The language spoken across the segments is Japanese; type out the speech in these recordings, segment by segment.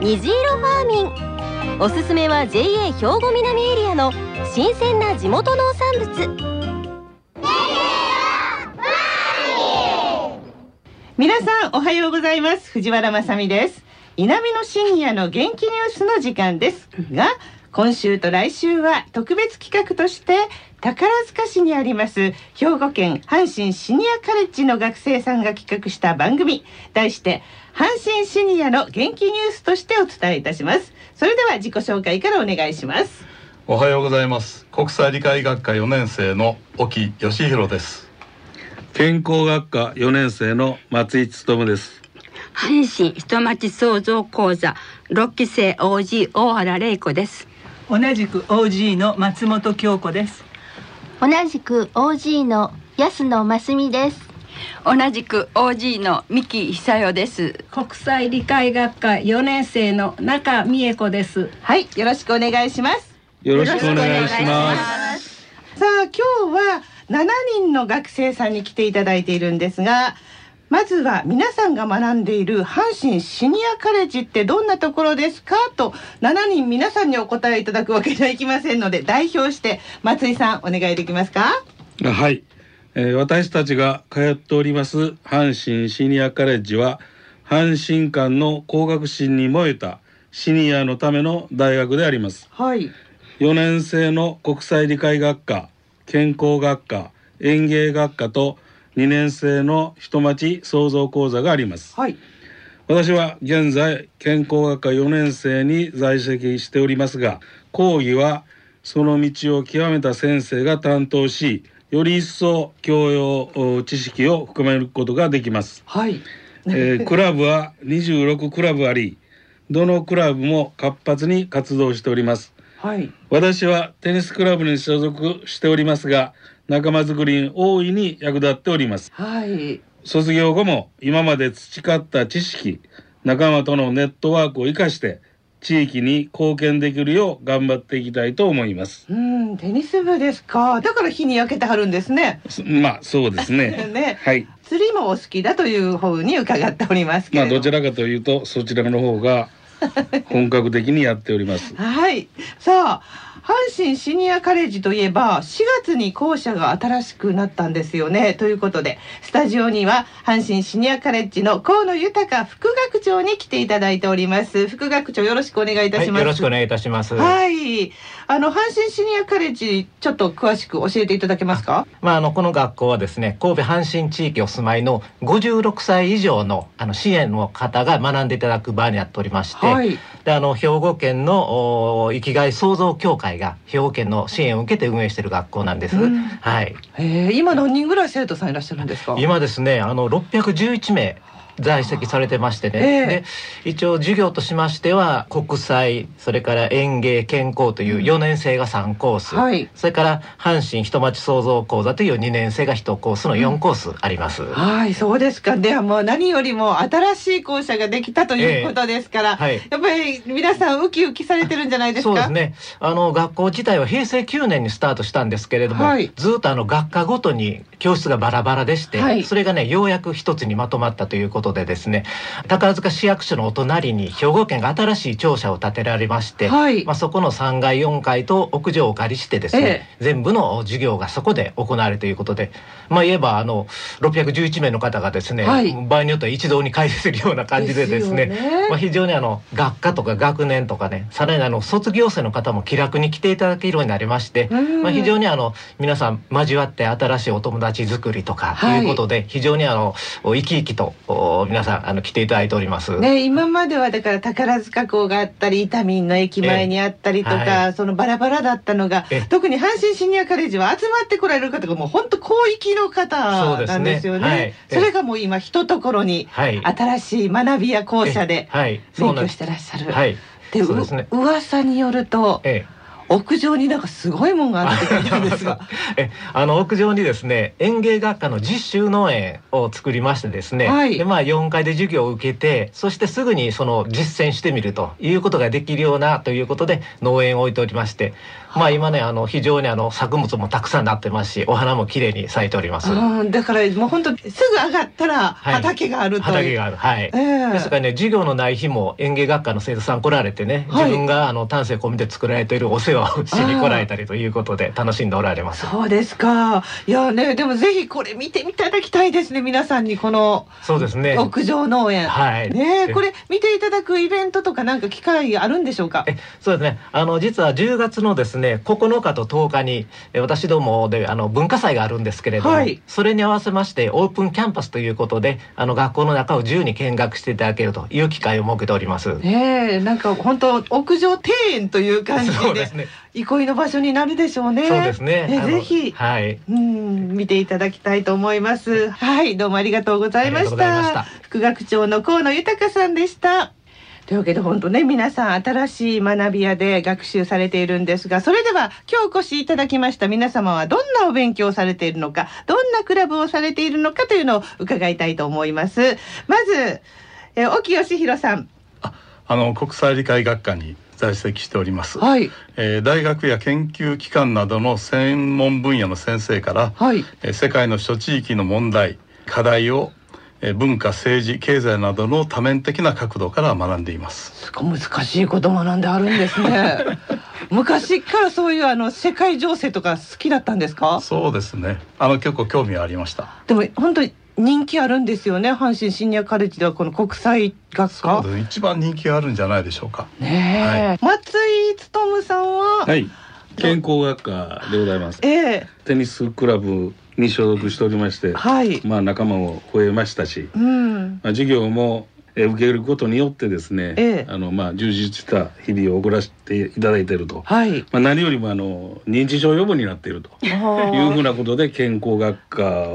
にじいろファーミン。おすすめは JA 兵庫南エリアの新鮮な地元農産物。にじいろファーミン、皆さんおはようございます。藤原まさみです。南野シニアの元気ニュースの時間ですが、今週と来週は特別企画として宝塚市にあります兵庫県阪神シニアカレッジの学生さんが企画した番組、題して阪神シニアの元気ニュースとしてお伝えいたします。それでは自己紹介からお願いします。おはようございます。国際理科医学科4年生の沖義弘です。健康学科4年生の松井努です。阪神人町創造講座6期生 OG 大原玲子です。同じく OG の松本京子です。同じく OG の安野真澄です。同じく OG の三木久代です。国際理科医学科4年生の中美恵子です。はい、よろしくお願いします。よろしくお願いします。さあ、今日は7人の学生さんに来ていただいているんですが、まずは皆さんが学んでいる阪神シニアカレッジってどんなところですかと7人皆さんにお答えいただくわけにはいきませんので、代表して松井さんお願いできますか。はい、私たちが通っております阪神シニアカレッジは阪神間の工学心に燃えたシニアのための大学であります、はい、4年生の国際理科医学科、健康学科、園芸学科と2年生の人町創造講座があります、はい、私は現在健康学科4年生に在籍しておりますが、講義はその道を極めた先生が担当し、より一層教養知識を含めることができます、はい。クラブは26クラブあり、どのクラブも活発に活動しております、はい、私はテニスクラブに所属しておりますが、仲間づくりに大いに役立っております、はい、卒業後も今まで培った知識、仲間とのネットワークを生かして地域に貢献できるよう頑張っていきたいと思います。うん、テニス部ですか。だから日に焼けてはるんですね。まあそうです ね、はい、釣りもお好きだという方に伺っておりますけれども、どちらかというとそちらの方が本格的にやっておりますはい。さあ、阪神シニアカレッジといえば4月に校舎が新しくなったんですよね。ということでスタジオには阪神シニアカレッジの河野豊副学長に来ていただいております。副学長、よろしくお願いいたします、はい、よろしくお願いいたします。はい、阪神シニアカレッジ、ちょっと詳しく教えていただけますか。この学校はですね、神戸阪神地域お住まいの56歳以上の支援の方が学んでいただく場になっておりまして、はい、で兵庫県の生きがい創造協会が兵庫県の支援を受けて運営している学校なんです、うん、はい。今何人ぐらい生徒さんいらっしゃるんですか。今ですね、611名在籍されてましてね、で一応授業としましては国際、それから園芸、健康という4年生が3コース、うん、はい、それから阪神人町創造講座という2年生が1コースの4コースあります、うん、はい。そうですか。ではもう何よりも新しい校舎ができたということですから、はい、やっぱり皆さんウキウキされてるんじゃないですか。そうですね、学校自体は平成9年にスタートしたんですけれども、はい、ずっと学科ごとに教室がバラバラでして、はい、それがね、ようやく一つにまとまったということでですね、宝塚市役所のお隣に兵庫県が新しい庁舎を建てられまして、はい、そこの3階4階と屋上をお借りしてですね、全部の授業がそこで行われるということで、言えば611名の方がですね、はい、場合によっては一堂に会するような感じでですね、非常に学科とか学年とかね、さらに卒業生の方も気楽に来ていただけるようになりまして、非常に皆さん交わって新しいお友達作りとかということで、はい、非常に生き生きと皆さん来ていただいております、ね。今まではだから宝塚校があったり伊丹の駅前にあったりとか、はい、そのバラバラだったのが、特に阪神シニアカレッジは集まってこられる方がもう本当広域の方なんですよね。 そうですね、はい、それがもう今ひとところに新しい学びや校舎で勉強してらっしゃる、はいはい、で、そうですね、噂によると、屋上になんかすごいもんがあるって聞いたんですが屋上にですね、園芸学科の実習農園を作りましてですね、はい、で4階で授業を受けて、そしてすぐにその実践してみるということができるようなということで農園を置いておりまして、はい、今ね非常に作物もたくさんなってますし、お花もきれいに咲いております。だからもう本当すぐ上がったら畑があるという、畑がある、はい、ですからね、授業のない日も園芸学科の生徒さん来られてね、はい、自分が丹精込めて作られているお世話しに来られたりということで楽しんでおられます。そうですか。いやね、でもぜひこれ見ていただきたいですね、皆さんに、この屋上農園、はい、ね、これ見ていただくイベントとかなんか機会あるんでしょうか。そうですね、実は10月のですね9日と10日に私どもで文化祭があるんですけれども、はい、それに合わせましてオープンキャンパスということで学校の中を自由に見学していただけるという機会を設けております。なんか本当屋上庭園という感じで、そうですね、憩いの場所になるでしょうね。そうですね。ぜひ、はい、見ていただきたいと思います。はい、どうもありがとうございました。副学長の河野豊さんでした。というわけで、本当ね、皆さん新しい学び舎で学習されているんですが、それでは今日お越しいただきました皆様はどんなお勉強をされているのか、どんなクラブをされているのかというのを伺いたいと思います。まず、沖義弘さん。国際理解学科に在籍しております、はい、大学や研究機関などの専門分野の先生から、はい、世界の諸地域の問題課題を、文化政治経済などの多面的な角度から学んでいます。すごい難しいことを学んであるんですね昔からそういう世界情勢とか好きだったんですか。そうですね、結構興味はありました。でも本当に人気あるんですよね、阪神シニアカレッジではこの国際学科。そうです、一番人気があるんじゃないでしょうかね、はい、松井勤さんは、はい、健康学科でございます、テニスクラブに所属しておりまして、はい、仲間も増えましたし、授業も受けることによってですね、充実した日々を送らせていただいていると、はい、何よりも認知症予防になっているというふうなことで健康学科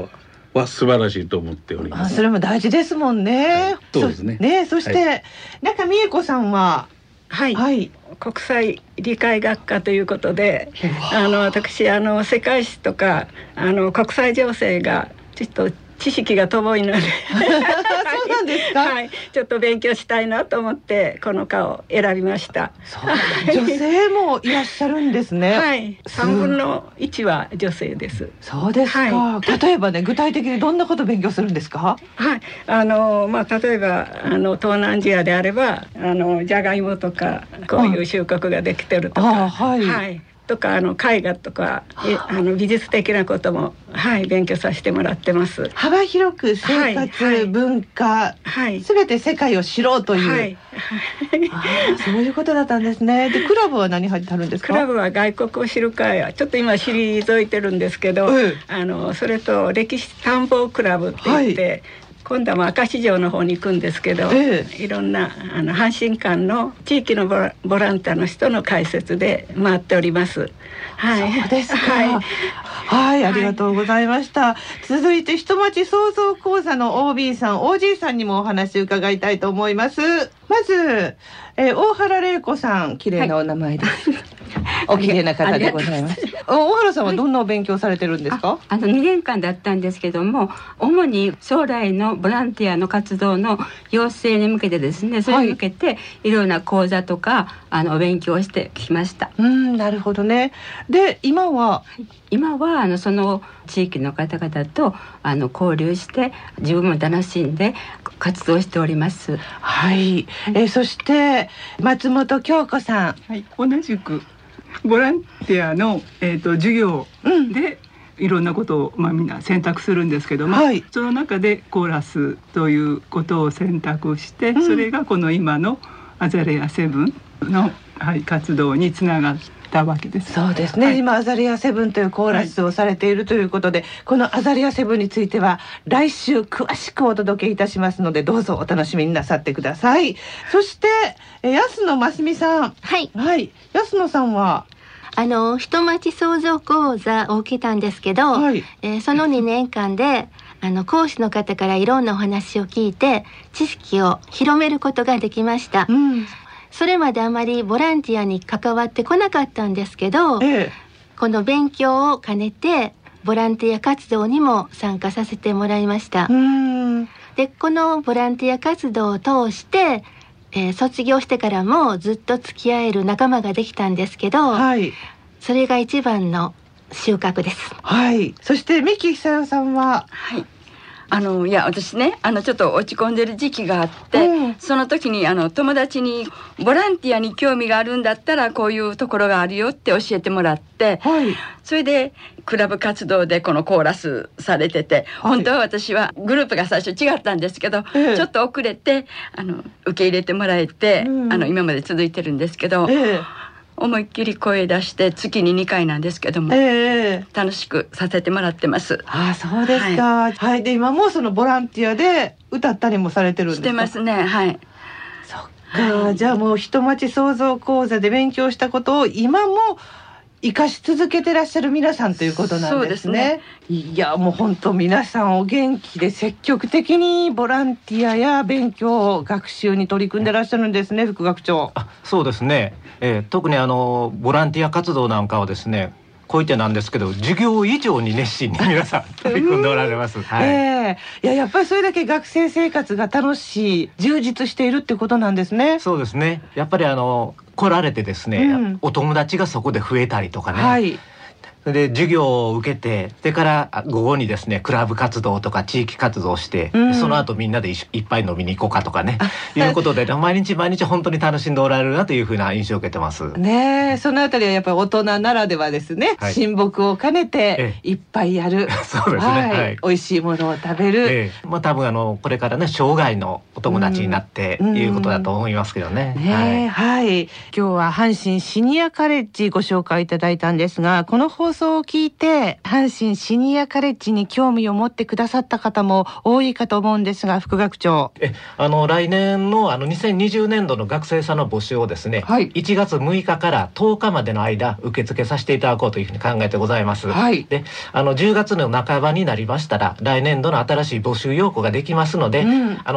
は素晴らしいと思っております。それも大事ですもんね、はい、そうですね。そして、はい、中美恵子さんは、はい、はい、国際理解学科ということで、私世界史とか国際情勢がちょっと知識が遠いのでそうなんですか、はい、ちょっと勉強したいなと思ってこの科を選びました。女性もいらっしゃるんですね、はい、3分の1は女性です。そうですか、はい、例えばね、具体的にどんなことを勉強するんですか。はい、例えば東南アジアであればジャガイモとかこういう収穫ができてるとか、はい、はいとか絵画とか美術的なことも、はい、勉強させてもらってます。幅広く生活、はいはい、文化、はい、全て世界を知ろうという、はいはい、そういうことだったんですね。でクラブは何入ってあるんですか。クラブは外国を知る会やちょっと今退いてるんですけど、うん、それと歴史探訪クラブって言って、はい、今度は明石城の方に行くんですけど、いろんな阪神館の地域のボランティアの人の解説で回っております、はい、そうですか、はい、はい、ありがとうございました、はい、続いて人町創造講座の OB さん OG さんにもお話伺いたいと思います。まず、大原玲子さん、綺麗なお名前です、はいお綺麗な方でございます。大原さんはどんなお勉強されてるんですか。はい、2年間だったんですけども、主に将来のボランティアの活動の養成に向けてですね、それに向けていろんな講座とかお勉強してきました。なるほどね。で今は、その地域の方々と交流して自分も楽しんで活動しております。はい。そして松本京子さん、はい、同じく。ボランティアの、授業でいろんなことを、みんな選択するんですけども、はい、その中でコーラスということを選択して、それがこの今のアザレアセブンの、はい、活動につながったわけです。そうですね、はい、今アザレアセブンというコーラスをされているということで、はい、このアザレアセブンについては来週詳しくお届けいたしますので、どうぞお楽しみになさってください。そして安野真澄さん、はい、はい、安野さんは人町創造講座を受けたんですけど、はい、その2年間で講師の方からいろんなお話を聞いて知識を広めることができました、それまであまりボランティアに関わってこなかったんですけど、この勉強を兼ねてボランティア活動にも参加させてもらいました。で、このボランティア活動を通して、卒業してからもずっと付き合える仲間ができたんですけど、それが一番の収穫です。そして三木久代さんは、いや私ねちょっと落ち込んでる時期があって、その時に友達にボランティアに興味があるんだったらこういうところがあるよって教えてもらって、それでクラブ活動でこのコーラスされてて、本当は私はグループが最初違ったんですけど、ちょっと遅れて受け入れてもらえて、今まで続いてるんですけど、思いっきり声出して月に2回なんですけども、楽しくさせてもらってます。そうですか。で今もそのボランティアで歌ったりもされてるんですか？してますね。そっか、じゃあもう人町創造講座で勉強したことを今も生かし続けてらっしゃる皆さんということなんですね。いやもう本当皆さんお元気で積極的にボランティアや勉強学習に取り組んでらっしゃるんですね、副学長。そうですね、特にボランティア活動なんかはですね、こう言ってなんですけど授業以上に熱心に皆さん取り組んでおられます。いや、やっぱりそれだけ学生生活が楽しい充実しているってことなんですね。そうですね、やっぱり来られてですね、お友達がそこで増えたりとかね、で授業を受けて、それから午後にですねクラブ活動とか地域活動をして、その後みんなでいっぱい飲みに行こうかとかねいうことで毎日毎日本当に楽しんでおられるなというふうな印象を受けてますね。そのあたりはやっぱり大人ならではですね、親睦を兼ねていっぱいやる、美味しいものを食べる、多分これからね生涯のお友達になっていうことだと思いますけどね。今日は阪神シニアカレッジご紹介いただいたんですが、この放送を聞いて阪神シニアカレッジに興味を持ってくださった方も多いかと思うんですが、副学長、来年の2020年度の学生さんの募集をですね、1月6日から10日までの間受け付けさせていただこうというふうに考えてございます。で、10月の半ばになりましたら来年度の新しい募集要項ができますので、例えば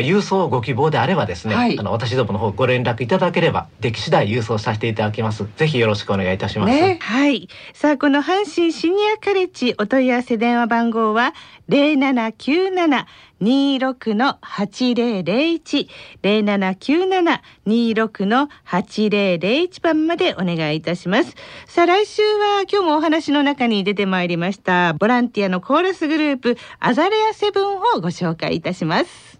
郵送をご希望であればですね、私どもの方ご連絡いただければでき次第郵送させていただきます。ぜひよろしくお願いいたしますね。さあこの阪神シニアカレッジお問い合わせ電話番号は 0797-26-8001 0797-26-8001 番までお願いいたします。さあ来週は今日もお話の中に出てまいりましたボランティアのコーラスグループアザレアセブンをご紹介いたします。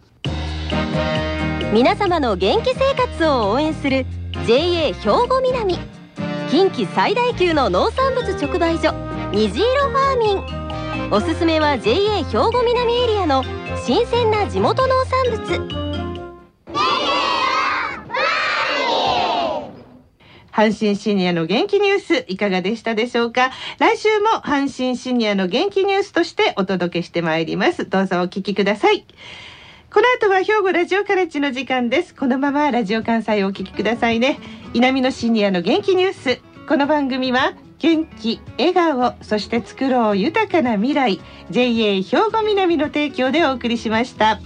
皆様の元気生活を応援する JA 兵庫南、近畿最大級の農産物直売所にじいろファーミン。おすすめは JA 兵庫南エリアの新鮮な地元農産物。にじいろファーミン。阪神シニアの元気ニュースいかがでしたでしょうか。来週も阪神シニアの元気ニュースとしてお届けしてまいります。どうぞお聞きください。この後は兵庫ラジオカレッジの時間です。このままラジオ関西をお聞きくださいね。南野シニアの元気ニュース。この番組は元気、笑顔、そして作ろう豊かな未来、JA 兵庫南の提供でお送りしました。